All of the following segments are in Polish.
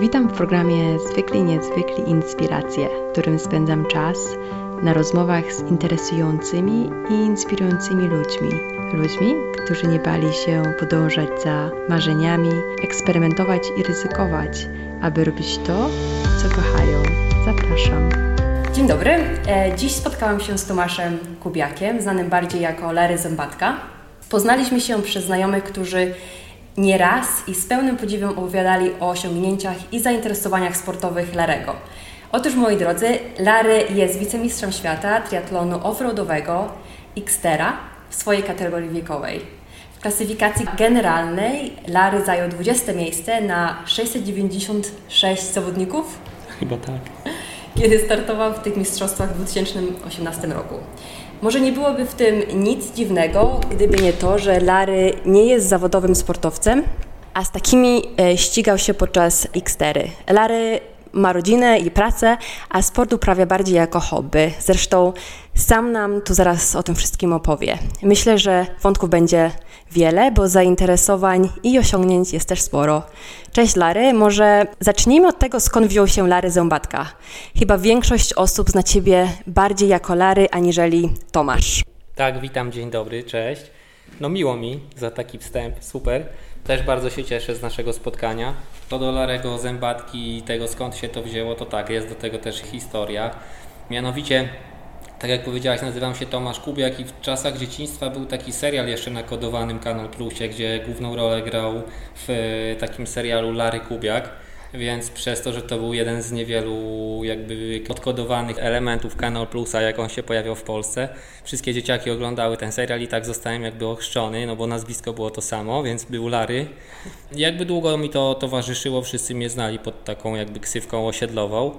Witam w programie Zwykli Niezwykli Inspiracje, w którym spędzam czas na rozmowach z interesującymi i inspirującymi ludźmi. Ludźmi, którzy nie bali się podążać za marzeniami, eksperymentować i ryzykować, aby robić to, co kochają. Zapraszam. Dzień dobry. Dziś spotkałam się z Tomaszem Kubiakiem, znanym bardziej jako Larry Zębatka. Poznaliśmy się przez znajomych, którzy nieraz i z pełnym podziwem opowiadali o osiągnięciach i zainteresowaniach sportowych Larry'ego. Otóż, moi drodzy, Larry jest wicemistrzem świata triatlonu offroadowego Xterra w swojej kategorii wiekowej. W klasyfikacji generalnej Larry zajął 20 miejsce na 696 zawodników. Chyba tak. Kiedy startował w tych mistrzostwach w 2018 roku. Może nie byłoby w tym nic dziwnego, gdyby nie to, że Larry nie jest zawodowym sportowcem, a z takimi ścigał się podczas Xterry. Larry ma rodzinę i pracę, a sport uprawia bardziej jako hobby. Zresztą sam nam tu zaraz o tym wszystkim opowie. Myślę, że wątków będzie wiele, bo zainteresowań i osiągnięć jest też sporo. Cześć Larry, może zacznijmy od tego, skąd wziął się Larry Zębatka. Chyba większość osób zna Ciebie bardziej jako Larry, aniżeli Tomasz. Tak, witam, dzień dobry, cześć. No miło mi za taki wstęp, super. Też bardzo się cieszę z naszego spotkania. To do Larry'ego Zębatki i tego, skąd się to wzięło, to tak, jest do tego też historia. Mianowicie, tak jak powiedziałaś, nazywam się Tomasz Kubiak i w czasach dzieciństwa był taki serial jeszcze na kodowanym Canal+, gdzie główną rolę grał w takim serialu Larry Kubiak, więc przez to, że to był jeden z niewielu jakby odkodowanych elementów Canal+, jak on się pojawiał w Polsce, wszystkie dzieciaki oglądały ten serial i tak zostałem jakby ochrzczony, no bo nazwisko było to samo, więc był Larry. Jakby długo mi to towarzyszyło, wszyscy mnie znali pod taką jakby ksywką osiedlową.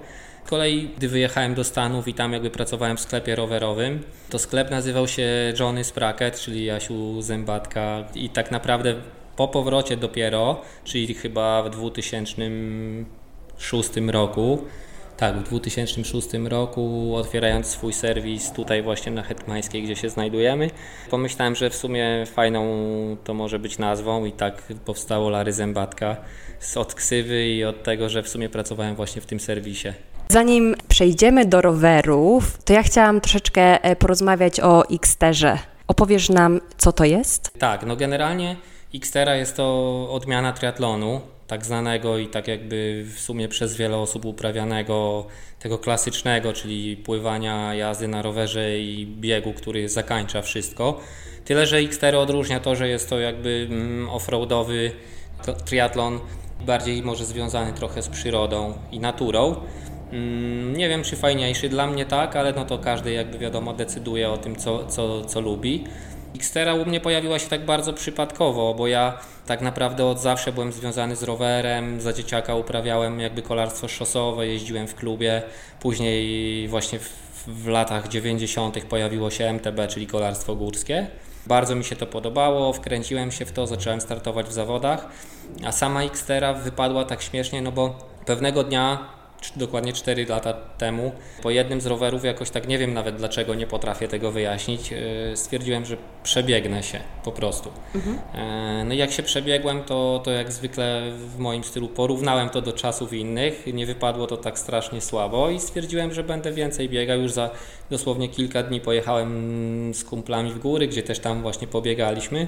Z kolei, gdy wyjechałem do Stanów i tam jakby pracowałem w sklepie rowerowym, to sklep nazywał się Johnny Sprocket, czyli Jasiu Zębatka i tak naprawdę po powrocie dopiero, czyli chyba w 2006 roku, tak, w 2006 roku, otwierając swój serwis tutaj właśnie na Hetmańskiej, gdzie się znajdujemy, pomyślałem, że w sumie fajną to może być nazwą i tak powstało Larry Zębatka od ksywy i od tego, że w sumie pracowałem właśnie w tym serwisie. Zanim przejdziemy do rowerów, to ja chciałam troszeczkę porozmawiać o Xterze. Opowiesz nam, co to jest? Tak, no generalnie Xterra jest to odmiana triatlonu, tak znanego i tak jakby w sumie przez wiele osób uprawianego, tego klasycznego, czyli pływania, jazdy na rowerze i biegu, który zakańcza wszystko. Tyle, że Xterra odróżnia to, że jest to jakby offroadowy triatlon, bardziej może związany trochę z przyrodą i naturą. Nie wiem, czy fajniejszy, dla mnie tak, ale no to każdy jakby wiadomo decyduje o tym, co lubi. Xterra u mnie pojawiła się tak bardzo przypadkowo, bo ja tak naprawdę od zawsze byłem związany z rowerem, za dzieciaka uprawiałem jakby kolarstwo szosowe, jeździłem w klubie, później właśnie w latach 90. pojawiło się MTB, czyli kolarstwo górskie. Bardzo mi się to podobało, wkręciłem się w to, zacząłem startować w zawodach, a sama Xterra wypadła tak śmiesznie, no bo pewnego dnia, dokładnie 4 lata temu, po jednym z rowerów, jakoś tak nie wiem nawet dlaczego, nie potrafię tego wyjaśnić, stwierdziłem, że przebiegnę się po prostu. No i jak się przebiegłem, to jak zwykle w moim stylu porównałem to do czasów innych, nie wypadło to tak strasznie słabo i stwierdziłem, że będę więcej biegał. Już za dosłownie kilka dni pojechałem z kumplami w góry, gdzie też tam właśnie pobiegaliśmy,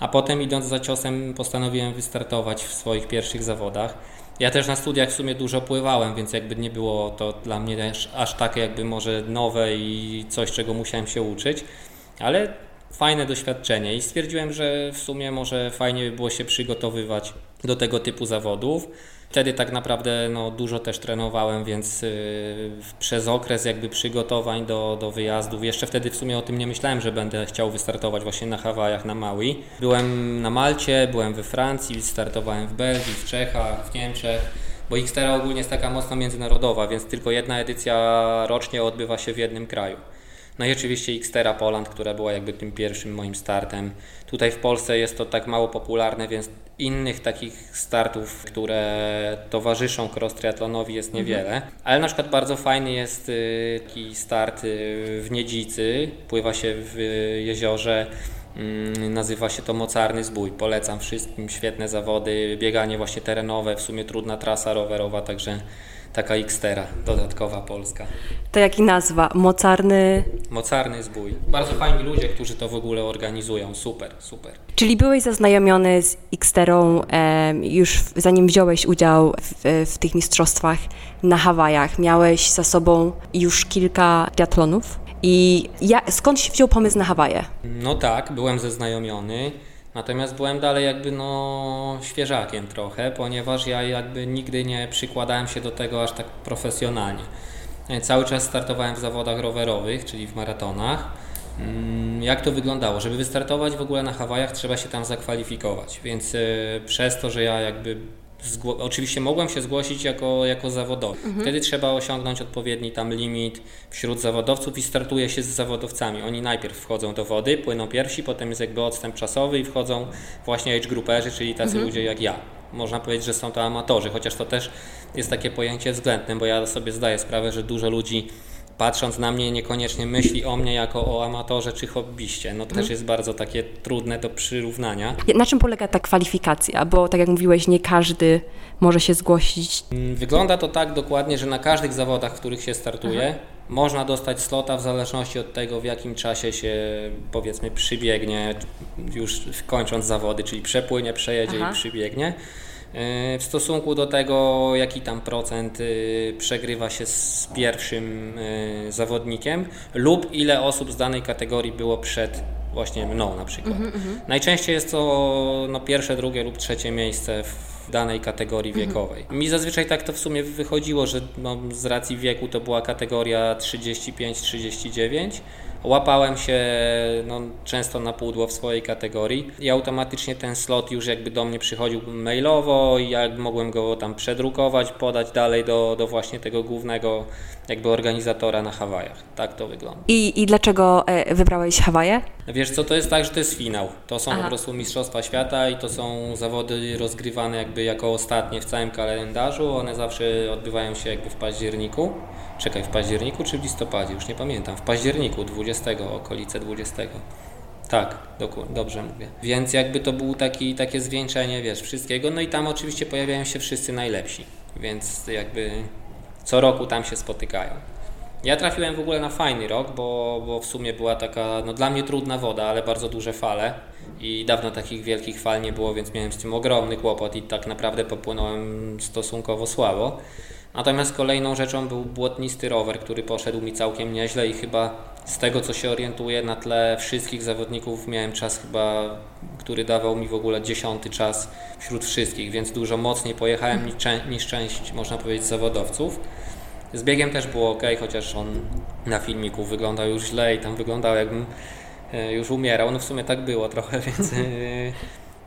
a potem idąc za ciosem postanowiłem wystartować w swoich pierwszych zawodach. Ja też na studiach w sumie dużo pływałem, więc jakby nie było to dla mnie też aż takie jakby może nowe i coś, czego musiałem się uczyć, ale fajne doświadczenie i stwierdziłem, że w sumie może fajnie by było się przygotowywać do tego typu zawodów. Wtedy tak naprawdę no, dużo też trenowałem, więc przez okres jakby przygotowań do wyjazdów, jeszcze wtedy w sumie o tym nie myślałem, że będę chciał wystartować właśnie na Hawajach, na Maui. Byłem na Malcie, byłem we Francji, startowałem w Belgii, w Czechach, w Niemczech. Bo Xterra ogólnie jest taka mocno międzynarodowa, więc tylko jedna edycja rocznie odbywa się w jednym kraju. No i oczywiście Xterra Poland, która była jakby tym pierwszym moim startem. Tutaj w Polsce jest to tak mało popularne, więc innych takich startów, które towarzyszą cross-triathlonowi jest niewiele. Ale na przykład bardzo fajny jest taki start w Niedzicy, pływa się w jeziorze Nazywa się to Mocarny Zbój. Polecam wszystkim, świetne zawody, bieganie właśnie terenowe, w sumie trudna trasa rowerowa, także taka Xterra dodatkowa polska. To jak i nazwa? Mocarny? Mocarny Zbój. Bardzo fajni ludzie, którzy to w ogóle organizują. Super, super. Czyli byłeś zaznajomiony z Xterrą już zanim wziąłeś udział w tych mistrzostwach na Hawajach. Miałeś za sobą już kilka triatlonów. I skąd się wziął pomysł na Hawaje? No tak, byłem zaznajomiony, natomiast byłem dalej jakby świeżakiem trochę, ponieważ ja jakby nigdy nie przykładałem się do tego aż tak profesjonalnie. Cały czas startowałem w zawodach rowerowych, czyli w maratonach. Jak to wyglądało? Żeby wystartować w ogóle na Hawajach, trzeba się tam zakwalifikować, więc przez to, że ja jakby oczywiście mogłem się zgłosić jako zawodowy. Wtedy trzeba osiągnąć odpowiedni tam limit wśród zawodowców i startuje się z zawodowcami. Oni najpierw wchodzą do wody, płyną pierwsi, potem jest jakby odstęp czasowy i wchodzą właśnie age grouperzy, czyli tacy ludzie jak ja. Można powiedzieć, że są to amatorzy, chociaż to też jest takie pojęcie względne, bo ja sobie zdaję sprawę, że dużo ludzi patrząc na mnie niekoniecznie myśli o mnie jako o amatorze czy hobbyście. No to też jest bardzo takie trudne do przyrównania. Na czym polega ta kwalifikacja? Bo tak jak mówiłeś, nie każdy może się zgłosić. Wygląda to tak dokładnie, że na każdych zawodach, w których się startuje, można dostać slota w zależności od tego, w jakim czasie się powiedzmy przybiegnie, już kończąc zawody, czyli przepłynie, przejedzie i przybiegnie. W stosunku do tego, jaki tam procent przegrywa się z pierwszym zawodnikiem lub ile osób z danej kategorii było przed właśnie mną na przykład. Najczęściej jest to pierwsze, drugie lub trzecie miejsce w danej kategorii wiekowej. Mi zazwyczaj tak to w sumie wychodziło, że z racji wieku to była kategoria 35-39. Łapałem się często na pudło w swojej kategorii i automatycznie ten slot już jakby do mnie przychodził mailowo i ja mogłem go tam przedrukować, podać dalej do właśnie tego głównego jakby organizatora na Hawajach. Tak to wygląda. I dlaczego wybrałeś Hawaje? Wiesz co, to jest tak, że to jest finał. To są po prostu mistrzostwa świata i to są zawody rozgrywane jakby jako ostatnie w całym kalendarzu. One zawsze odbywają się jakby w październiku. Czekaj, w październiku czy w listopadzie? Już nie pamiętam. W październiku 20, okolice 20. Tak, dobrze mówię. Więc jakby to było takie zwieńczenie, wiesz, wszystkiego. No i tam oczywiście pojawiają się wszyscy najlepsi. Więc jakby co roku tam się spotykają. Ja trafiłem w ogóle na fajny rok, bo w sumie była taka, dla mnie trudna woda, ale bardzo duże fale i dawno takich wielkich fal nie było, więc miałem z tym ogromny kłopot i tak naprawdę popłynąłem stosunkowo słabo. Natomiast kolejną rzeczą był błotnisty rower, który poszedł mi całkiem nieźle i chyba z tego, co się orientuję, na tle wszystkich zawodników miałem czas chyba, który dawał mi w ogóle 10. czas wśród wszystkich, więc dużo mocniej pojechałem niż część, można powiedzieć, zawodowców. Z biegiem też było ok, chociaż on na filmiku wyglądał już źle i tam wyglądał, jakbym już umierał. No w sumie tak było trochę, więc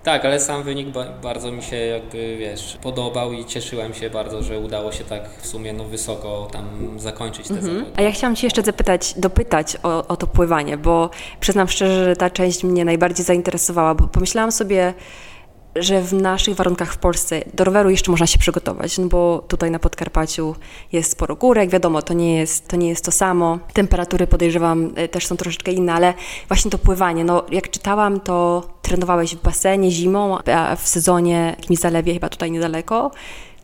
tak, ale sam wynik bardzo mi się jakby, podobał i cieszyłem się bardzo, że udało się tak w sumie wysoko tam zakończyć te zawody. A ja chciałam Cię jeszcze dopytać o to pływanie, bo przyznam szczerze, że ta część mnie najbardziej zainteresowała, bo pomyślałam sobie, że w naszych warunkach w Polsce do roweru jeszcze można się przygotować, bo tutaj na Podkarpaciu jest sporo górek, wiadomo, to nie jest to samo. Temperatury podejrzewam też są troszeczkę inne, ale właśnie to pływanie, jak czytałam, to trenowałeś w basenie zimą, a w sezonie w jakimś zalewie, chyba tutaj niedaleko,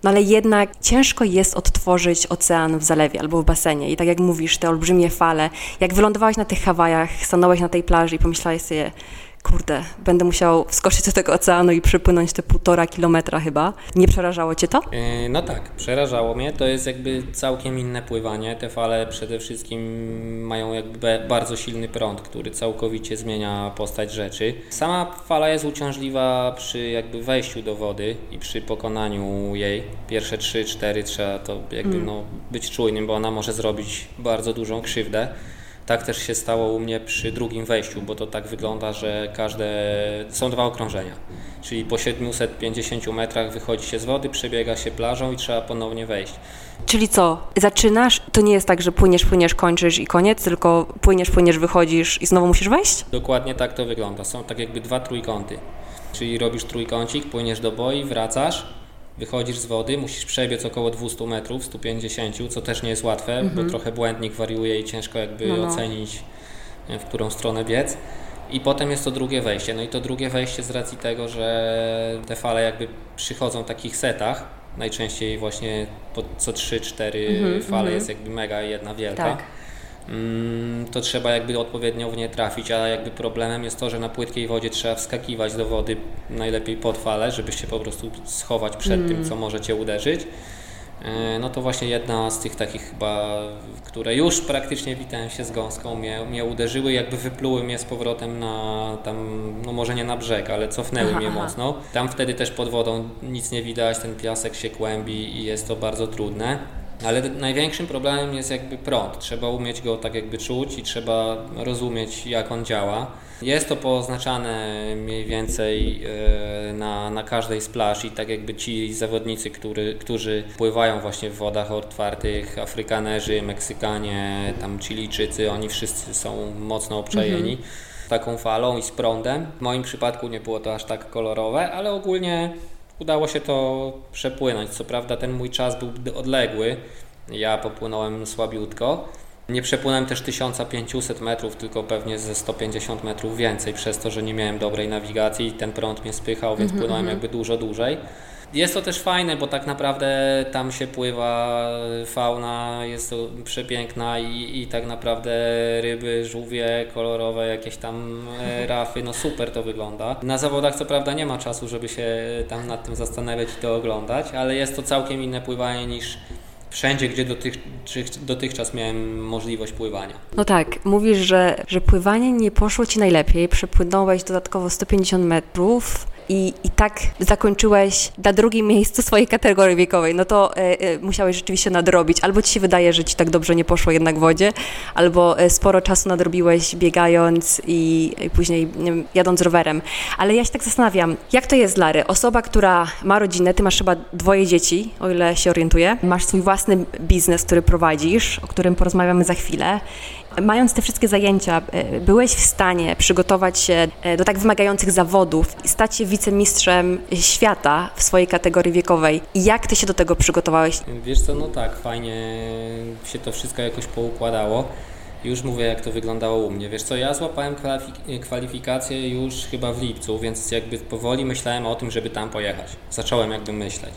ale jednak ciężko jest odtworzyć ocean w zalewie albo w basenie i tak jak mówisz, te olbrzymie fale, jak wylądowałeś na tych Hawajach, stanąłeś na tej plaży i pomyślałeś sobie, kurde, będę musiał wskoczyć do tego oceanu i przepłynąć te 1,5 kilometra chyba. Nie przerażało Cię to? No tak, przerażało mnie. To jest jakby całkiem inne pływanie. Te fale przede wszystkim mają jakby bardzo silny prąd, który całkowicie zmienia postać rzeczy. Sama fala jest uciążliwa przy jakby wejściu do wody i przy pokonaniu jej. Pierwsze 3-4 trzeba to jakby być czujnym, bo ona może zrobić bardzo dużą krzywdę. Tak też się stało u mnie przy drugim wejściu, bo to tak wygląda, że są dwa okrążenia, czyli po 750 metrach wychodzi się z wody, przebiega się plażą i trzeba ponownie wejść. Czyli co? Zaczynasz? To nie jest tak, że płyniesz, kończysz i koniec, tylko płyniesz, wychodzisz i znowu musisz wejść? Dokładnie tak to wygląda. Są tak jakby dwa trójkąty, czyli robisz trójkącik, płyniesz do boi, wracasz. Wychodzisz z wody, musisz przebiec około 200 metrów, 150, co też nie jest łatwe, bo trochę błędnik wariuje i ciężko jakby ocenić, w którą stronę biec. I potem jest to drugie wejście. No i to drugie wejście z racji tego, że te fale jakby przychodzą w takich setach, najczęściej właśnie co 3-4 fale jest jakby mega i jedna wielka. Tak. To trzeba jakby odpowiednio w nie trafić, a jakby problemem jest to, że na płytkiej wodzie trzeba wskakiwać do wody, najlepiej pod falę, żeby się po prostu schować przed tym, co może cię uderzyć. No to właśnie jedna z tych takich chyba, które już praktycznie witałem się z gąską, mnie uderzyły, jakby wypluły mnie z powrotem na tam, no może nie na brzeg, ale cofnęły mnie mocno. Tam wtedy też pod wodą nic nie widać, ten piasek się kłębi i jest to bardzo trudne. Ale największym problemem jest jakby prąd. Trzeba umieć go tak jakby czuć i trzeba rozumieć, jak on działa. Jest to poznaczane mniej więcej na każdej z plaż i tak jakby ci zawodnicy, którzy pływają właśnie w wodach otwartych, Afrykanerzy, Meksykanie, tam Chilijczycy, oni wszyscy są mocno obczajeni taką falą i z prądem. W moim przypadku nie było to aż tak kolorowe, ale ogólnie udało się to przepłynąć. Co prawda ten mój czas był odległy, ja popłynąłem słabiutko. Nie przepłynąłem też 1500 metrów, tylko pewnie ze 150 metrów więcej, przez to, że nie miałem dobrej nawigacji i ten prąd mnie spychał, więc płynąłem jakby dużo dłużej. Jest to też fajne, bo tak naprawdę tam się pływa, fauna jest to przepiękna i tak naprawdę ryby, żółwie kolorowe, jakieś tam rafy, no super to wygląda. Na zawodach co prawda nie ma czasu, żeby się tam nad tym zastanawiać i to oglądać, ale jest to całkiem inne pływanie niż wszędzie, gdzie dotychczas miałem możliwość pływania. No tak, mówisz, że pływanie nie poszło Ci najlepiej, przepłynąłeś dodatkowo 150 metrów i tak zakończyłeś na drugim miejscu swojej kategorii wiekowej. No to musiałeś rzeczywiście nadrobić. Albo Ci się wydaje, że Ci tak dobrze nie poszło jednak w wodzie, albo sporo czasu nadrobiłeś biegając i później jadąc rowerem. Ale ja się tak zastanawiam, jak to jest, Lary? Osoba, która ma rodzinę, Ty masz chyba 2 dzieci, o ile się orientuję. Masz swój własny biznes, który prowadzisz, o którym porozmawiamy za chwilę. Mając te wszystkie zajęcia, byłeś w stanie przygotować się do tak wymagających zawodów i stać się wicemistrzem świata w swojej kategorii wiekowej. Jak ty się do tego przygotowałeś? Wiesz co, no tak, fajnie się to wszystko jakoś poukładało. Już mówię, jak to wyglądało u mnie. Wiesz co, ja złapałem kwalifikacje już chyba w lipcu, więc jakby powoli myślałem o tym, żeby tam pojechać. Zacząłem jakby myśleć.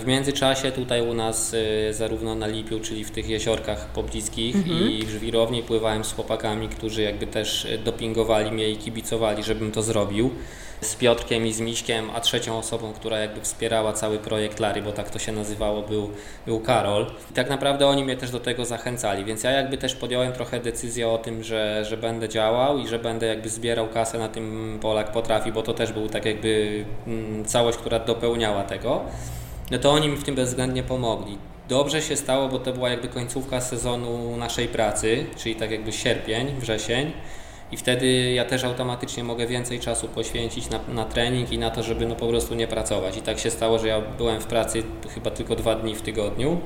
W międzyczasie tutaj u nas zarówno na Lipiu, czyli w tych jeziorkach pobliskich i w żwirowni pływałem z chłopakami, którzy jakby też dopingowali mnie i kibicowali, żebym to zrobił. Z Piotrkiem i z Miśkiem, a trzecią osobą, która jakby wspierała cały projekt Lary, bo tak to się nazywało, był Karol. I tak naprawdę oni mnie też do tego zachęcali, więc ja jakby też podjąłem trochę decyzję o tym, że będę działał i że będę jakby zbierał kasę na tym Polak Potrafi, bo to też był tak jakby całość, która dopełniała tego. No to oni mi w tym bezwzględnie pomogli. Dobrze się stało, bo to była jakby końcówka sezonu naszej pracy, czyli tak jakby sierpień, wrzesień. I wtedy ja też automatycznie mogę więcej czasu poświęcić na trening i na to, żeby no po prostu nie pracować. I tak się stało, że ja byłem w pracy chyba tylko 2 dni w tygodniu.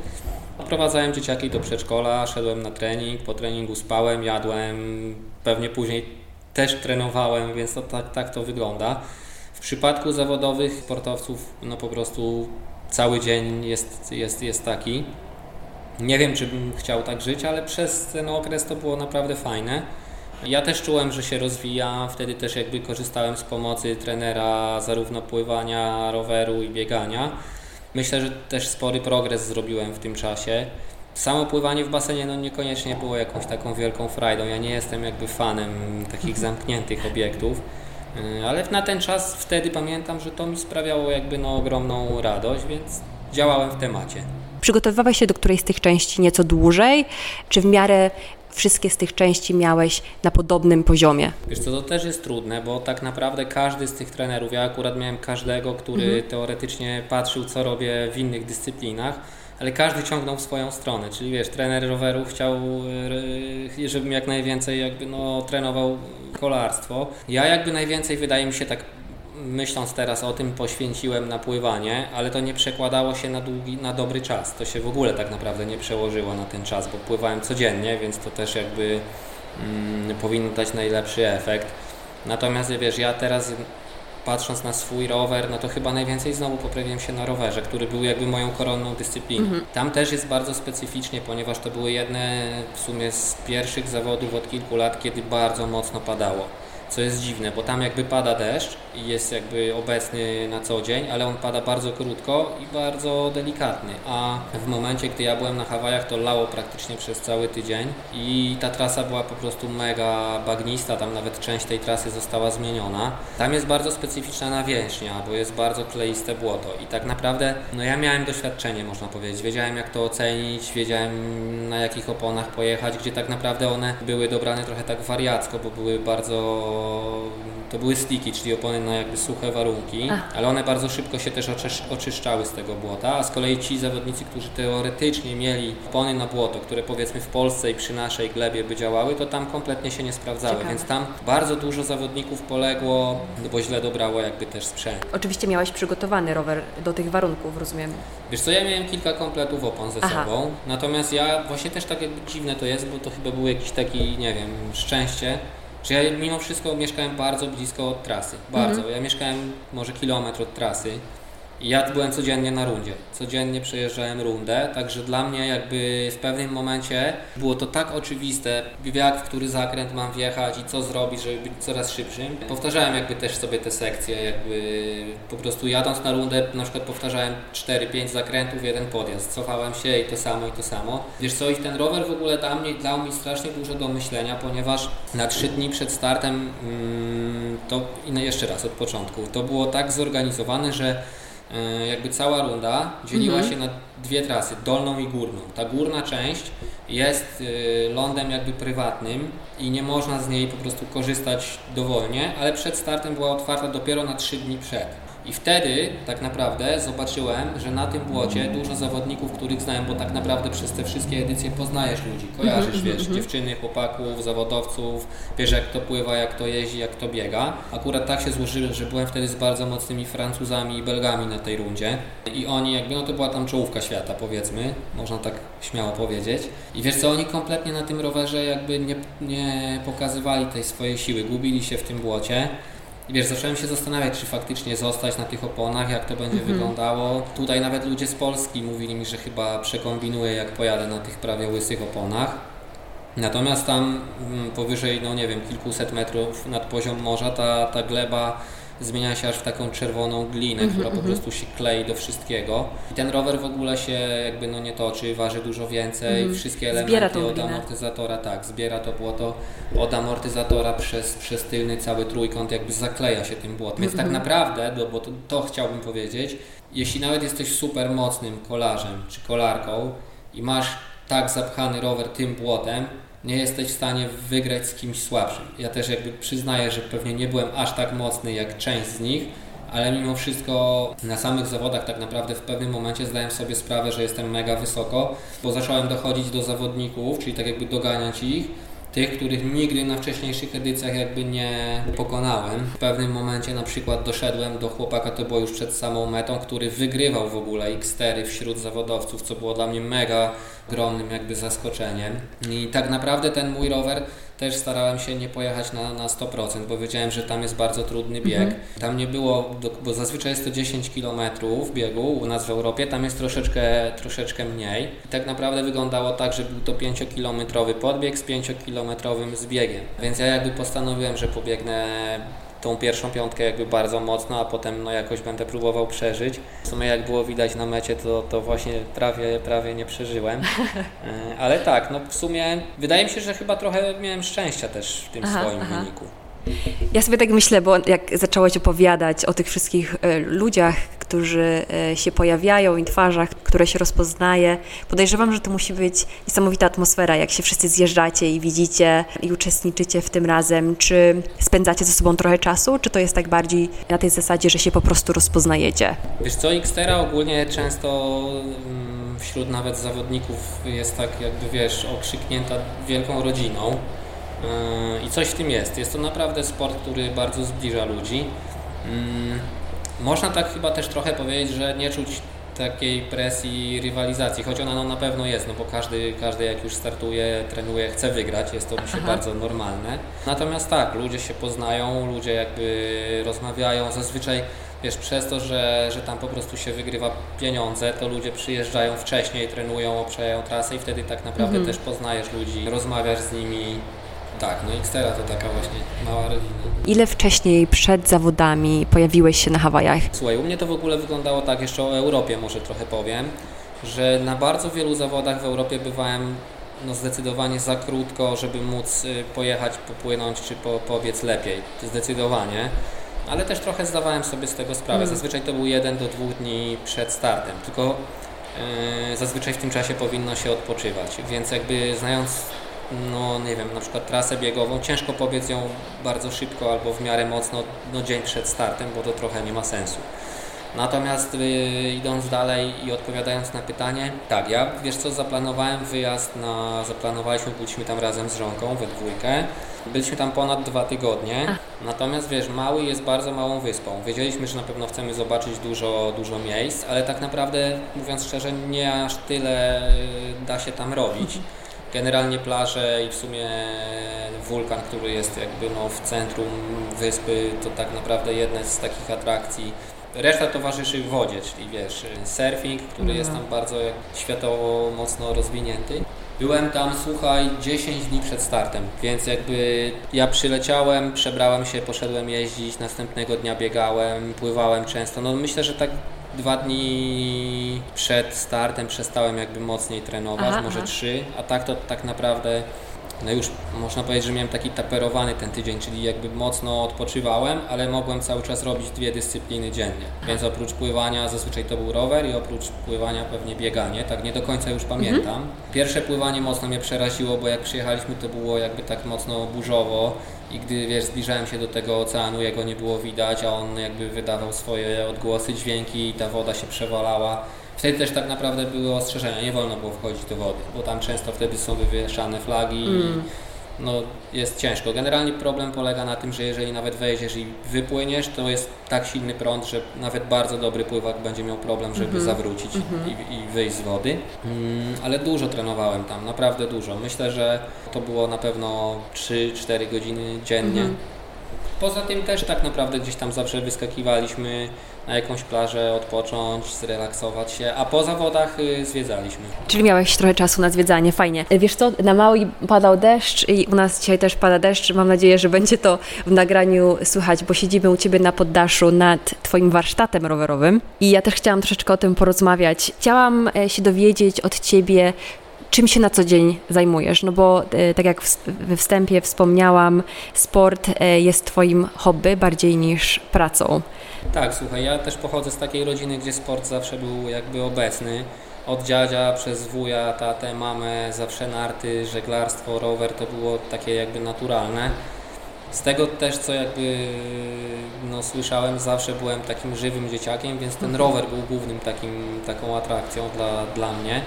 Odprowadzałem dzieciaki do przedszkola, szedłem na trening, po treningu spałem, jadłem, pewnie później też trenowałem, więc to, tak to wygląda. W przypadku zawodowych sportowców no po prostu cały dzień jest taki. Nie wiem, czy bym chciał tak żyć, ale przez ten okres to było naprawdę fajne. Ja też czułem, że się rozwijam, wtedy też jakby korzystałem z pomocy trenera zarówno pływania, roweru i biegania. Myślę, że też spory progres zrobiłem w tym czasie. Samo pływanie w basenie no niekoniecznie było jakąś taką wielką frajdą, ja nie jestem jakby fanem takich zamkniętych obiektów, ale na ten czas wtedy pamiętam, że to mi sprawiało jakby no ogromną radość, więc działałem w temacie. Przygotowywałeś się do którejś z tych części nieco dłużej, czy w miarę wszystkie z tych części miałeś na podobnym poziomie? Wiesz co, to też jest trudne, bo tak naprawdę każdy z tych trenerów, ja akurat miałem każdego, który teoretycznie patrzył, co robię w innych dyscyplinach, ale każdy ciągnął w swoją stronę, czyli wiesz, trener roweru chciał, żebym jak najwięcej jakby no trenował kolarstwo. Ja jakby najwięcej, wydaje mi się, tak myśląc teraz o tym, poświęciłem na pływanie, ale to nie przekładało się na dobry czas. To się w ogóle tak naprawdę nie przełożyło na ten czas, bo pływałem codziennie, więc to też jakby powinno dać najlepszy efekt. Natomiast wiesz, ja teraz patrząc na swój rower, no to chyba najwięcej znowu poprawiłem się na rowerze, który był jakby moją koronną dyscypliną. Tam też jest bardzo specyficznie, ponieważ to były jedne w sumie z pierwszych zawodów od kilku lat, kiedy bardzo mocno padało. co jest dziwne, bo tam jakby pada deszcz i jest jakby obecny na co dzień, ale on pada bardzo krótko i bardzo delikatny, a w momencie, gdy ja byłem na Hawajach, to lało praktycznie przez cały tydzień i ta trasa była po prostu mega bagnista, tam nawet część tej trasy została zmieniona. Tam jest bardzo specyficzna nawierzchnia, bo jest bardzo kleiste błoto i tak naprawdę no ja miałem doświadczenie, można powiedzieć, wiedziałem jak to ocenić, wiedziałem na jakich oponach pojechać, gdzie tak naprawdę one były dobrane trochę tak wariacko, bo były bardzo... To były sliki, czyli opony na jakby suche warunki, ale one bardzo szybko się też oczyszczały z tego błota, a z kolei ci zawodnicy, którzy teoretycznie mieli opony na błoto, które powiedzmy w Polsce i przy naszej glebie by działały, to tam kompletnie się nie sprawdzały. Ciekawe. Więc tam bardzo dużo zawodników poległo, bo źle dobrało jakby też sprzęt. Oczywiście miałeś przygotowany rower do tych warunków, rozumiem. Wiesz co, ja miałem kilka kompletów opon ze sobą, natomiast ja właśnie też tak jakby dziwne to jest, bo to chyba był jakiś taki, nie wiem, szczęście, że ja mimo wszystko mieszkałem bardzo blisko od trasy, bardzo. Ja mieszkałem może kilometr od trasy i ja byłem codziennie na rundzie, codziennie przejeżdżałem rundę, także dla mnie jakby w pewnym momencie było to tak oczywiste, jak w który zakręt mam wjechać i co zrobić, żeby być coraz szybszym. Powtarzałem jakby też sobie te sekcje, jakby po prostu jadąc na rundę, na przykład powtarzałem 4-5 zakrętów, jeden podjazd, cofałem się i to samo, wiesz co, i ten rower w ogóle dał mi strasznie dużo do myślenia, ponieważ na 3 dni przed startem, to jeszcze raz od początku, to było tak zorganizowane, że jakby cała runda dzieliła się na dwie trasy, dolną i górną. Ta górna część jest lądem jakby prywatnym i nie można z niej po prostu korzystać dowolnie, ale przed startem była otwarta dopiero na 3 dni przed. I wtedy tak naprawdę zobaczyłem, że na tym błocie dużo zawodników, których znałem, bo tak naprawdę przez te wszystkie edycje poznajesz ludzi, kojarzysz, wiesz, dziewczyny, chłopaków, zawodowców, wiesz jak to pływa, jak to jeździ, jak to biega. Akurat tak się złożyło, że byłem wtedy z bardzo mocnymi Francuzami i Belgami na tej rundzie i oni jakby, no to była tam czołówka świata powiedzmy, można tak śmiało powiedzieć. I wiesz co, oni kompletnie na tym rowerze jakby nie pokazywali tej swojej siły, gubili się w tym błocie. I wiesz, zacząłem się zastanawiać, czy faktycznie zostać na tych oponach, jak to będzie wyglądało. Tutaj nawet ludzie z Polski mówili mi, że chyba przekombinuję, jak pojadę na tych prawie łysych oponach. Natomiast tam powyżej, no nie wiem, kilkuset metrów nad poziom morza ta gleba zmienia się aż w taką czerwoną glinę, która po prostu się klei do wszystkiego. I ten rower w ogóle się jakby no nie toczy, waży dużo więcej, wszystkie elementy od amortyzatora, tak, zbiera to błoto od amortyzatora przez tylny cały trójkąt, jakby zakleja się tym błotem. Więc tak naprawdę, bo to chciałbym powiedzieć, jeśli nawet jesteś super mocnym kolarzem czy kolarką i masz tak zapchany rower tym błotem, nie jesteś w stanie wygrać z kimś słabszym. Ja też jakby przyznaję, że pewnie nie byłem aż tak mocny jak część z nich, ale mimo wszystko na samych zawodach tak naprawdę w pewnym momencie zdałem sobie sprawę, że jestem mega wysoko, bo zacząłem dochodzić do zawodników, czyli tak jakby doganiać ich, tych, których nigdy na wcześniejszych edycjach jakby nie pokonałem. W pewnym momencie na przykład doszedłem do chłopaka, to było już przed samą metą, który wygrywał w ogóle Xterry wśród zawodowców, co było dla mnie mega ogromnym jakby zaskoczeniem. I tak naprawdę ten mój rower też starałem się nie pojechać na 100%, bo wiedziałem, że tam jest bardzo trudny bieg. Tam nie było, bo zazwyczaj jest to 10 km biegu u nas w Europie, tam jest troszeczkę mniej. I tak naprawdę wyglądało tak, że był to 5-kilometrowy podbieg z 5-kilometrowym zbiegiem. Więc ja jakby postanowiłem, że pobiegnę tą pierwszą piątkę jakby bardzo mocno, a potem no jakoś będę próbował przeżyć. W sumie jak było widać na mecie, to właśnie prawie nie przeżyłem. Ale tak, no w sumie wydaje mi się, że chyba trochę miałem szczęścia też w tym swoim wyniku. Ja sobie tak myślę, bo jak zaczęłaś opowiadać o tych wszystkich ludziach, którzy się pojawiają i twarzach, które się rozpoznaje, podejrzewam, że to musi być niesamowita atmosfera, jak się wszyscy zjeżdżacie i widzicie i uczestniczycie w tym razem. Czy spędzacie ze sobą trochę czasu, czy to jest tak bardziej na tej zasadzie, że się po prostu rozpoznajecie? Wiesz co, Xterra ogólnie często wśród nawet zawodników jest tak jakby, wiesz, okrzyknięta wielką rodziną. I coś w tym jest. Jest to naprawdę sport, który bardzo zbliża ludzi. Można tak chyba też trochę powiedzieć, że nie czuć takiej presji rywalizacji, choć ona no, na pewno jest, no bo każdy jak już startuje, trenuje, chce wygrać, jest to mi się bardzo normalne. Natomiast tak, ludzie się poznają, ludzie jakby rozmawiają, zazwyczaj wiesz, przez to, że tam po prostu się wygrywa pieniądze, to ludzie przyjeżdżają wcześniej, trenują, obszają trasę i wtedy tak naprawdę też poznajesz ludzi, rozmawiasz z nimi. Tak, no Xterra to taka właśnie mała rodzina. Ile wcześniej przed zawodami pojawiłeś się na Hawajach? Słuchaj, u mnie to w ogóle wyglądało tak, jeszcze o Europie może trochę powiem, że na bardzo wielu zawodach w Europie bywałem no zdecydowanie za krótko, żeby móc pojechać, popłynąć czy pobiec lepiej, zdecydowanie. Ale też trochę zdawałem sobie z tego sprawę. Zazwyczaj to był 1 do 2 dni przed startem, tylko zazwyczaj w tym czasie powinno się odpoczywać, więc jakby znając, no nie wiem, na przykład trasę biegową, ciężko pobiec ją bardzo szybko albo w miarę mocno no, dzień przed startem, bo to trochę nie ma sensu. Natomiast idąc dalej i odpowiadając na pytanie, tak, ja wiesz co, zaplanowałem wyjazd na, byliśmy tam razem z żonką we dwójkę, byliśmy tam ponad 2 tygodnie, natomiast wiesz, Maui jest bardzo małą wyspą, wiedzieliśmy, że na pewno chcemy zobaczyć dużo miejsc, ale tak naprawdę, mówiąc szczerze, nie aż tyle da się tam robić. Generalnie plaże i w sumie wulkan, który jest jakby no, w centrum wyspy, to tak naprawdę jedna z takich atrakcji. Reszta towarzyszy w wodzie, czyli wiesz, surfing, który jest tam bardzo światowo mocno rozwinięty. Byłem tam, słuchaj, 10 dni przed startem, więc jakby ja przyleciałem, przebrałem się, poszedłem jeździć, następnego dnia biegałem, pływałem często. No myślę, że tak 2 dni przed startem przestałem jakby mocniej trenować, może 3, a tak to tak naprawdę... No już można powiedzieć, że miałem taki taperowany ten tydzień, czyli jakby mocno odpoczywałem, ale mogłem cały czas robić 2 dyscypliny dziennie. Więc oprócz pływania zazwyczaj to był rower i oprócz pływania pewnie bieganie, tak nie do końca już pamiętam. Pierwsze pływanie mocno mnie przeraziło, bo jak przyjechaliśmy, to było jakby tak mocno burzowo i gdy wiesz, zbliżałem się do tego oceanu, jego nie było widać, a on jakby wydawał swoje odgłosy, dźwięki i ta woda się przewalała. Wtedy też tak naprawdę były ostrzeżenia, nie wolno było wchodzić do wody, bo tam często wtedy są wywieszane flagi i no, jest ciężko. Generalnie problem polega na tym, że jeżeli nawet wejdziesz i wypłyniesz, to jest tak silny prąd, że nawet bardzo dobry pływak będzie miał problem, żeby zawrócić i wyjść z wody. Ale dużo trenowałem tam, naprawdę dużo. Myślę, że to było na pewno 3-4 godziny dziennie. Poza tym też tak naprawdę gdzieś tam zawsze wyskakiwaliśmy na jakąś plażę, odpocząć, zrelaksować się, a po zawodach zwiedzaliśmy. Czyli miałeś trochę czasu na zwiedzanie, fajnie. Wiesz co, na Maui padał deszcz i u nas dzisiaj też pada deszcz. Mam nadzieję, że będzie to w nagraniu słychać, bo siedzimy u Ciebie na poddaszu nad Twoim warsztatem rowerowym i ja też chciałam troszeczkę o tym porozmawiać. Chciałam się dowiedzieć od Ciebie, czym się na co dzień zajmujesz, no bo tak jak we wstępie wspomniałam, sport jest Twoim hobby bardziej niż pracą. Tak, słuchaj, ja też pochodzę z takiej rodziny, gdzie sport zawsze był jakby obecny. Od dziadzia, przez wuja, tatę, mamę, zawsze narty, żeglarstwo, rower, to było takie jakby naturalne. Z tego też, co jakby no, słyszałem, zawsze byłem takim żywym dzieciakiem, więc ten rower był głównym taką atrakcją dla mnie.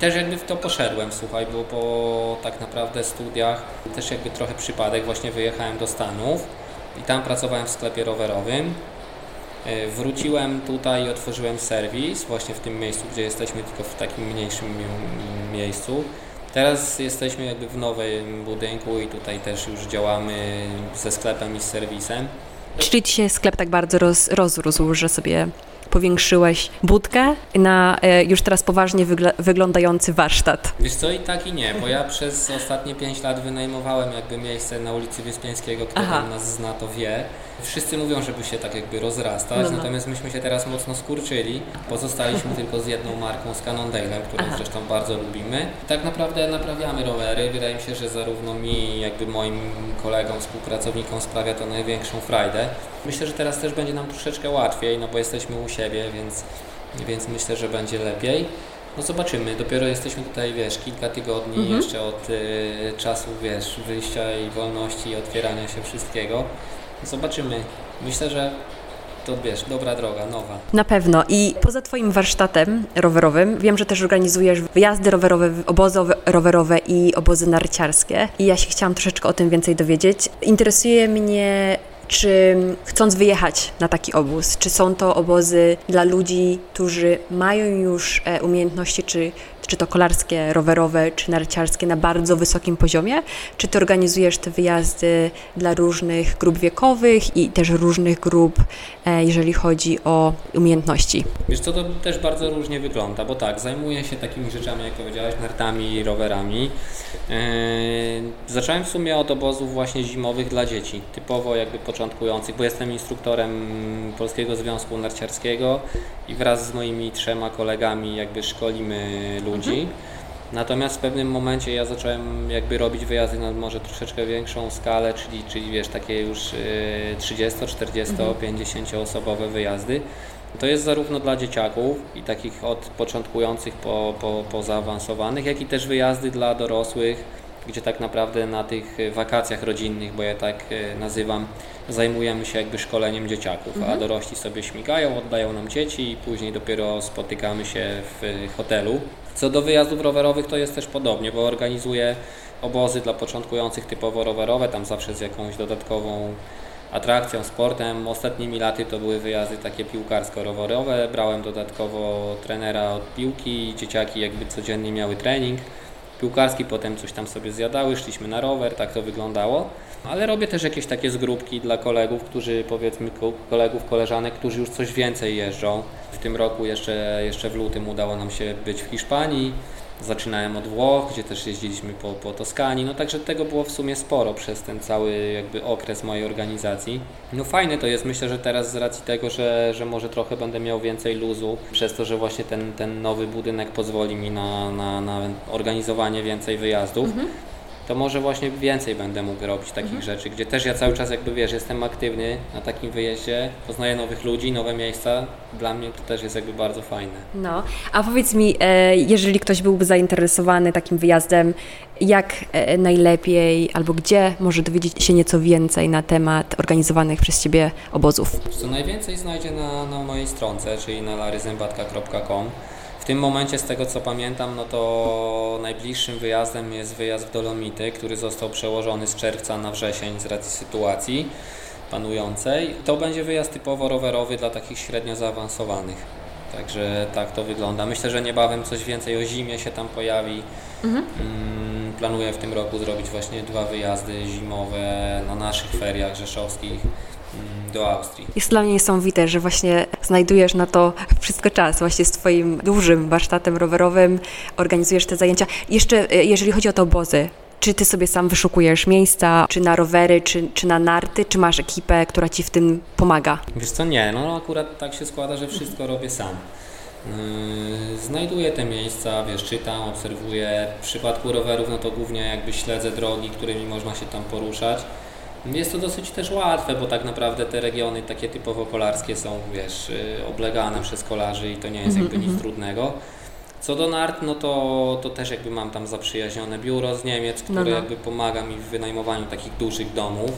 Też jakby w to poszedłem, słuchaj, bo po tak naprawdę studiach też jakby trochę przypadek, właśnie wyjechałem do Stanów i tam pracowałem w sklepie rowerowym. Wróciłem tutaj i otworzyłem serwis, właśnie w tym miejscu, gdzie jesteśmy, tylko w takim mniejszym miejscu. Teraz jesteśmy jakby w nowym budynku i tutaj też już działamy ze sklepem i z serwisem. Czyli Ci się sklep tak bardzo rozrósł, że sobie powiększyłeś budkę na już teraz poważnie wyglądający warsztat? Wiesz co, i tak i nie, bo ja przez ostatnie 5 lat wynajmowałem jakby miejsce na ulicy Wyspiańskiego, kto tam nas zna, to wie. Wszyscy mówią, żeby się tak jakby rozrastać, natomiast myśmy się teraz mocno skurczyli. Pozostaliśmy tylko z jedną marką, z Cannondale'em, którą zresztą bardzo lubimy. Tak naprawdę naprawiamy rowery. Wydaje mi się, że zarówno mi, jakby moim kolegom, współpracownikom sprawia to największą frajdę. Myślę, że teraz też będzie nam troszeczkę łatwiej, no bo jesteśmy u siebie, więc myślę, że będzie lepiej. No zobaczymy, dopiero jesteśmy tutaj, wiesz, kilka tygodni jeszcze od czasu, wiesz, wyjścia i wolności i otwierania się wszystkiego. Zobaczymy. Myślę, że to, wiesz, dobra droga, nowa. Na pewno. I poza Twoim warsztatem rowerowym wiem, że też organizujesz wyjazdy rowerowe, obozy rowerowe i obozy narciarskie. I ja się chciałam troszeczkę o tym więcej dowiedzieć. Interesuje mnie, czy chcąc wyjechać na taki obóz, czy są to obozy dla ludzi, którzy mają już umiejętności, czy czy to kolarskie, rowerowe, czy narciarskie na bardzo wysokim poziomie? Czy ty organizujesz te wyjazdy dla różnych grup wiekowych i też różnych grup, jeżeli chodzi o umiejętności? Wiesz co, to też bardzo różnie wygląda, bo tak, zajmuję się takimi rzeczami, jak powiedziałeś, nartami i rowerami. Zacząłem w sumie od obozów właśnie zimowych dla dzieci, typowo jakby początkujących, bo jestem instruktorem Polskiego Związku Narciarskiego i wraz z moimi 3 kolegami jakby szkolimy ludzi. Natomiast w pewnym momencie ja zacząłem jakby robić wyjazdy na może troszeczkę większą skalę, czyli wiesz, takie już 30, 40, 50 osobowe wyjazdy. To jest zarówno dla dzieciaków i takich od początkujących po zaawansowanych, jak i też wyjazdy dla dorosłych, gdzie tak naprawdę na tych wakacjach rodzinnych, bo ja tak nazywam, zajmujemy się jakby szkoleniem dzieciaków, a dorośli sobie śmigają, oddają nam dzieci i później dopiero spotykamy się w hotelu. Co do wyjazdów rowerowych to jest też podobnie, bo organizuję obozy dla początkujących typowo rowerowe, tam zawsze z jakąś dodatkową atrakcją, sportem. Ostatnimi laty to były wyjazdy takie piłkarsko-rowerowe, brałem dodatkowo trenera od piłki, dzieciaki jakby codziennie miały trening piłkarski, potem coś tam sobie zjadały, szliśmy na rower, tak to wyglądało. Ale robię też jakieś takie zgrupki dla kolegów, którzy powiedzmy koleżanek, którzy już coś więcej jeżdżą. W tym roku jeszcze w lutym udało nam się być w Hiszpanii. Zaczynałem od Włoch, gdzie też jeździliśmy po Toskanii, no także tego było w sumie sporo przez ten cały jakby okres mojej organizacji. No fajne to jest, myślę, że teraz z racji tego, że może trochę będę miał więcej luzu, przez to, że właśnie ten nowy budynek pozwoli mi na organizowanie więcej wyjazdów, to może właśnie więcej będę mógł robić takich rzeczy, gdzie też ja cały czas jakby wiesz, jestem aktywny na takim wyjeździe, poznaję nowych ludzi, nowe miejsca, dla mnie to też jest jakby bardzo fajne. No, a powiedz mi, jeżeli ktoś byłby zainteresowany takim wyjazdem, jak najlepiej albo gdzie może dowiedzieć się nieco więcej na temat organizowanych przez Ciebie obozów? Co najwięcej znajdzie na mojej stronce, czyli na laryzembatka.com. W tym momencie, z tego co pamiętam, no to najbliższym wyjazdem jest wyjazd w Dolomity, który został przełożony z czerwca na wrzesień z racji sytuacji panującej. To będzie wyjazd typowo rowerowy dla takich średnio zaawansowanych. Także tak to wygląda. Myślę, że niebawem coś więcej o zimie się tam pojawi. Planuję w tym roku zrobić właśnie 2 wyjazdy zimowe na naszych feriach rzeszowskich do Austrii. Jest dla mnie niesamowite, że właśnie znajdujesz na to wszystko czas, właśnie z Twoim dużym warsztatem rowerowym organizujesz te zajęcia. Jeszcze jeżeli chodzi o te obozy, czy Ty sobie sam wyszukujesz miejsca, czy na rowery, czy na narty, czy masz ekipę, która Ci w tym pomaga? Wiesz co, nie, no akurat tak się składa, że wszystko robię sam. Znajduję te miejsca, wiesz, czytam, obserwuję. W przypadku rowerów, no to głównie jakby śledzę drogi, którymi można się tam poruszać. Jest to dosyć też łatwe, bo tak naprawdę te regiony takie typowo kolarskie są, wiesz, oblegane przez kolarzy i to nie jest jakby nic trudnego. Co do nart, no to też jakby mam tam zaprzyjaźnione biuro z Niemiec, które jakby pomaga mi w wynajmowaniu takich dużych domów,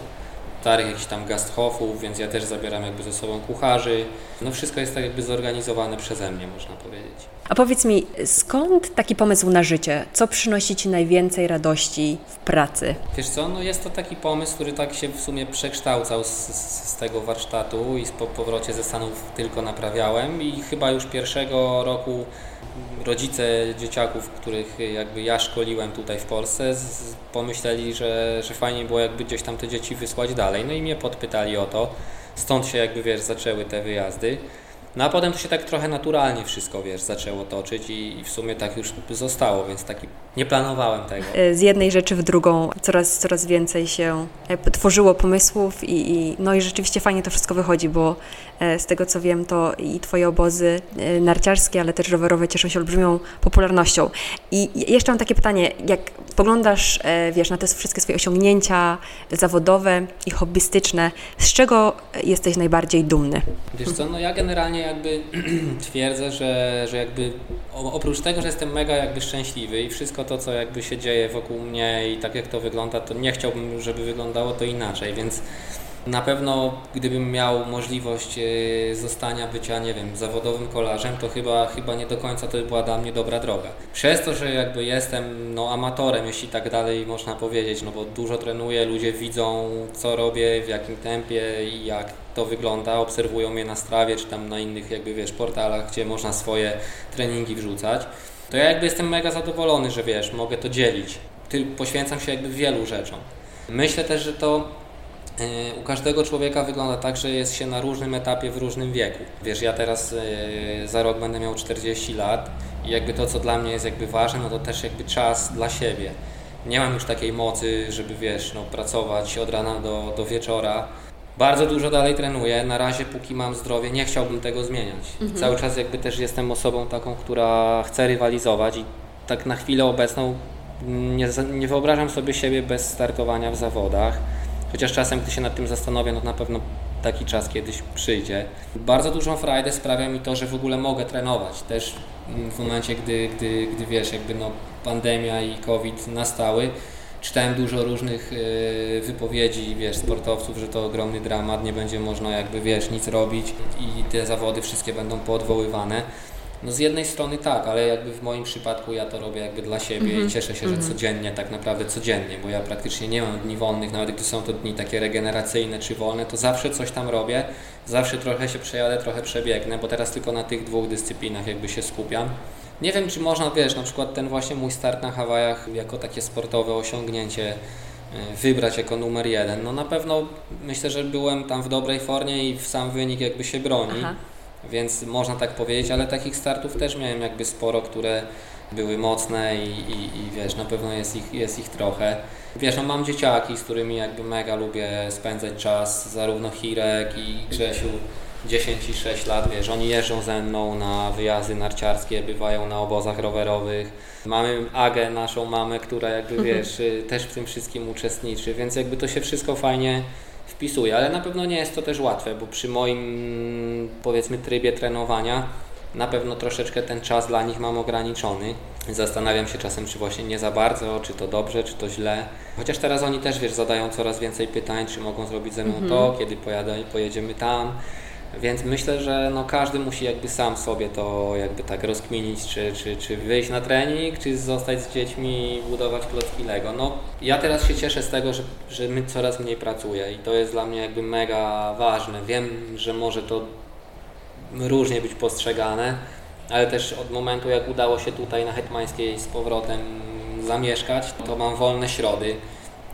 starych jakichś tam gasthofów, więc ja też zabieram jakby ze sobą kucharzy. No wszystko jest tak jakby zorganizowane przeze mnie, można powiedzieć. A powiedz mi, skąd taki pomysł na życie? Co przynosi Ci najwięcej radości w pracy? Wiesz co, no jest to taki pomysł, który tak się w sumie przekształcał z tego warsztatu i po powrocie ze Stanów tylko naprawiałem i chyba już pierwszego roku rodzice dzieciaków, których jakby ja szkoliłem tutaj w Polsce, pomyśleli, że fajnie było jakby gdzieś tam te dzieci wysłać dalej. No i mnie podpytali o to, stąd się jakby wiesz, zaczęły te wyjazdy. No a potem to się tak trochę naturalnie wszystko, wiesz, zaczęło toczyć i w sumie tak już zostało, więc taki nie planowałem tego. Z jednej rzeczy w drugą coraz więcej się tworzyło pomysłów no i rzeczywiście fajnie to wszystko wychodzi, bo z tego co wiem to i Twoje obozy narciarskie, ale też rowerowe cieszą się olbrzymią popularnością. I jeszcze mam takie pytanie, jak poglądasz, wiesz, na te wszystkie swoje osiągnięcia zawodowe i hobbystyczne, z czego jesteś najbardziej dumny? Wiesz co, no ja generalnie jakby twierdzę, że jakby oprócz tego, że jestem mega jakby szczęśliwy i wszystko to, co jakby się dzieje wokół mnie i tak jak to wygląda, to nie chciałbym, żeby wyglądało to inaczej, więc Na pewno gdybym miał możliwość zostania bycia, nie wiem, zawodowym kolarzem, to chyba nie do końca to była dla mnie dobra droga. Przez to, że jakby jestem amatorem, jeśli tak dalej można powiedzieć, bo dużo trenuję, ludzie widzą co robię, w jakim tempie i jak to wygląda, obserwują mnie na Strawie czy tam na innych portalach, gdzie można swoje treningi wrzucać, to ja jestem mega zadowolony, że mogę to dzielić. Poświęcam się wielu rzeczom. Myślę też, że to u każdego człowieka wygląda tak, że jest się na różnym etapie w różnym wieku. Ja teraz za rok będę miał 40 lat i to, co dla mnie jest ważne, to też czas dla siebie. Nie mam już takiej mocy, żeby pracować od rana do wieczora. Bardzo dużo dalej trenuję, na razie póki mam zdrowie, nie chciałbym tego zmieniać. Mhm. Cały czas też jestem osobą taką, która chce rywalizować i tak na chwilę obecną nie wyobrażam sobie siebie bez startowania w zawodach. Chociaż czasem, gdy się nad tym zastanowię, na pewno taki czas kiedyś przyjdzie. Bardzo dużą frajdę sprawia mi to, że w ogóle mogę trenować. Też w momencie, gdy pandemia i COVID nastały, czytałem dużo różnych wypowiedzi, sportowców, że to ogromny dramat, nie będzie można nic robić i te zawody wszystkie będą poodwoływane. Z jednej strony tak, ale w moim przypadku ja to robię dla siebie i cieszę się, że codziennie, tak naprawdę codziennie, bo ja praktycznie nie mam dni wolnych, nawet gdy są to dni takie regeneracyjne czy wolne, to zawsze coś tam robię, zawsze trochę się przejadę, trochę przebiegnę, bo teraz tylko na tych dwóch dyscyplinach się skupiam. Nie wiem, czy można, na przykład ten właśnie mój start na Hawajach jako takie sportowe osiągnięcie wybrać jako numer jeden. Na pewno myślę, że byłem tam w dobrej formie i sam wynik się broni. Aha. Więc można tak powiedzieć, ale takich startów też miałem sporo, które były mocne i na pewno jest ich trochę. Mam dzieciaki, z którymi mega lubię spędzać czas, zarówno Chirek i Grzesiu, 10 i 6 lat, oni jeżdżą ze mną na wyjazdy narciarskie, bywają na obozach rowerowych. Mamy Agę, naszą mamę, która też w tym wszystkim uczestniczy, więc to się wszystko fajnie wpisuję, ale na pewno nie jest to też łatwe, bo przy moim, powiedzmy, trybie trenowania na pewno troszeczkę ten czas dla nich mam ograniczony. Zastanawiam się czasem, czy właśnie nie za bardzo, czy to dobrze, czy to źle. Chociaż teraz oni też, zadają coraz więcej pytań, czy mogą zrobić ze mną to, kiedy pojedziemy tam. Więc myślę, że każdy musi sam sobie to tak rozkminić, czy wyjść na trening, czy zostać z dziećmi i budować klocki Lego. Ja teraz się cieszę z tego, że my coraz mniej pracuje i to jest dla mnie mega ważne. Wiem, że może to różnie być postrzegane, ale też od momentu jak udało się tutaj na Hetmańskiej z powrotem zamieszkać, to mam wolne środy.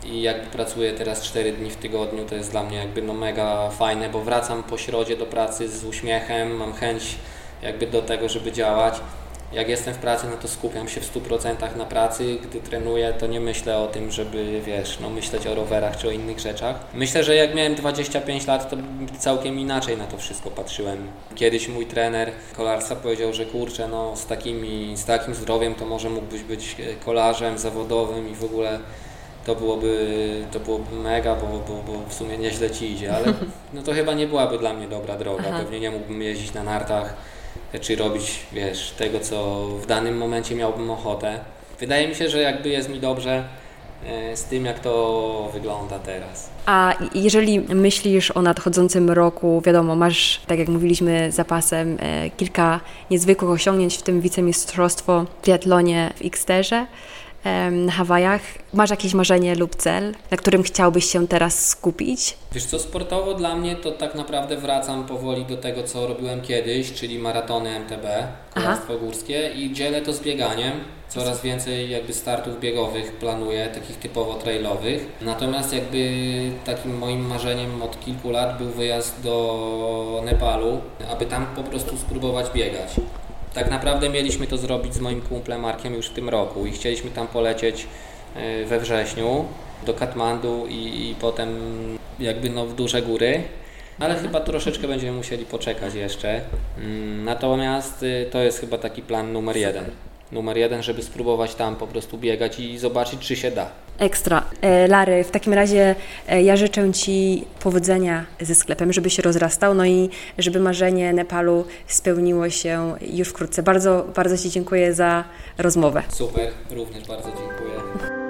I pracuję teraz 4 dni w tygodniu, to jest dla mnie mega fajne, bo wracam po środzie do pracy z uśmiechem, mam chęć do tego, żeby działać. Jak jestem w pracy, to skupiam się w 100% na pracy. Gdy trenuję, to nie myślę o tym, żeby myśleć o rowerach czy o innych rzeczach. Myślę, że jak miałem 25 lat, to całkiem inaczej na to wszystko patrzyłem. Kiedyś mój trener kolarstwa powiedział, że kurczę, z takim zdrowiem to może mógłbyś być kolarzem zawodowym i w ogóle to byłoby mega, bo w sumie nieźle ci idzie, ale to chyba nie byłaby dla mnie dobra droga. Aha. Pewnie nie mógłbym jeździć na nartach, czy robić, tego, co w danym momencie miałbym ochotę. Wydaje mi się, że jest mi dobrze z tym, jak to wygląda teraz. A jeżeli myślisz o nadchodzącym roku, wiadomo, masz, tak jak mówiliśmy za pasem, kilka niezwykłych osiągnięć, w tym wicemistrzostwo w triatlonie w Xterze, na Hawajach. Masz jakieś marzenie lub cel, na którym chciałbyś się teraz skupić? Wiesz co, sportowo dla mnie to tak naprawdę wracam powoli do tego, co robiłem kiedyś, czyli maratony MTB, kolarstwo górskie i dzielę to z bieganiem. Coraz więcej startów biegowych planuję, takich typowo trailowych. Natomiast takim moim marzeniem od kilku lat był wyjazd do Nepalu, aby tam po prostu spróbować biegać. Tak naprawdę mieliśmy to zrobić z moim kumplem Markiem już w tym roku i chcieliśmy tam polecieć we wrześniu do Katmandu i potem w duże góry, ale chyba troszeczkę będziemy musieli poczekać jeszcze. Natomiast to jest chyba taki plan numer jeden. Numer jeden, żeby spróbować tam po prostu biegać i zobaczyć, czy się da. Ekstra. Larry, w takim razie ja życzę Ci powodzenia ze sklepem, żeby się rozrastał, i żeby marzenie Nepalu spełniło się już wkrótce. Bardzo, bardzo Ci dziękuję za rozmowę. Super, również bardzo dziękuję.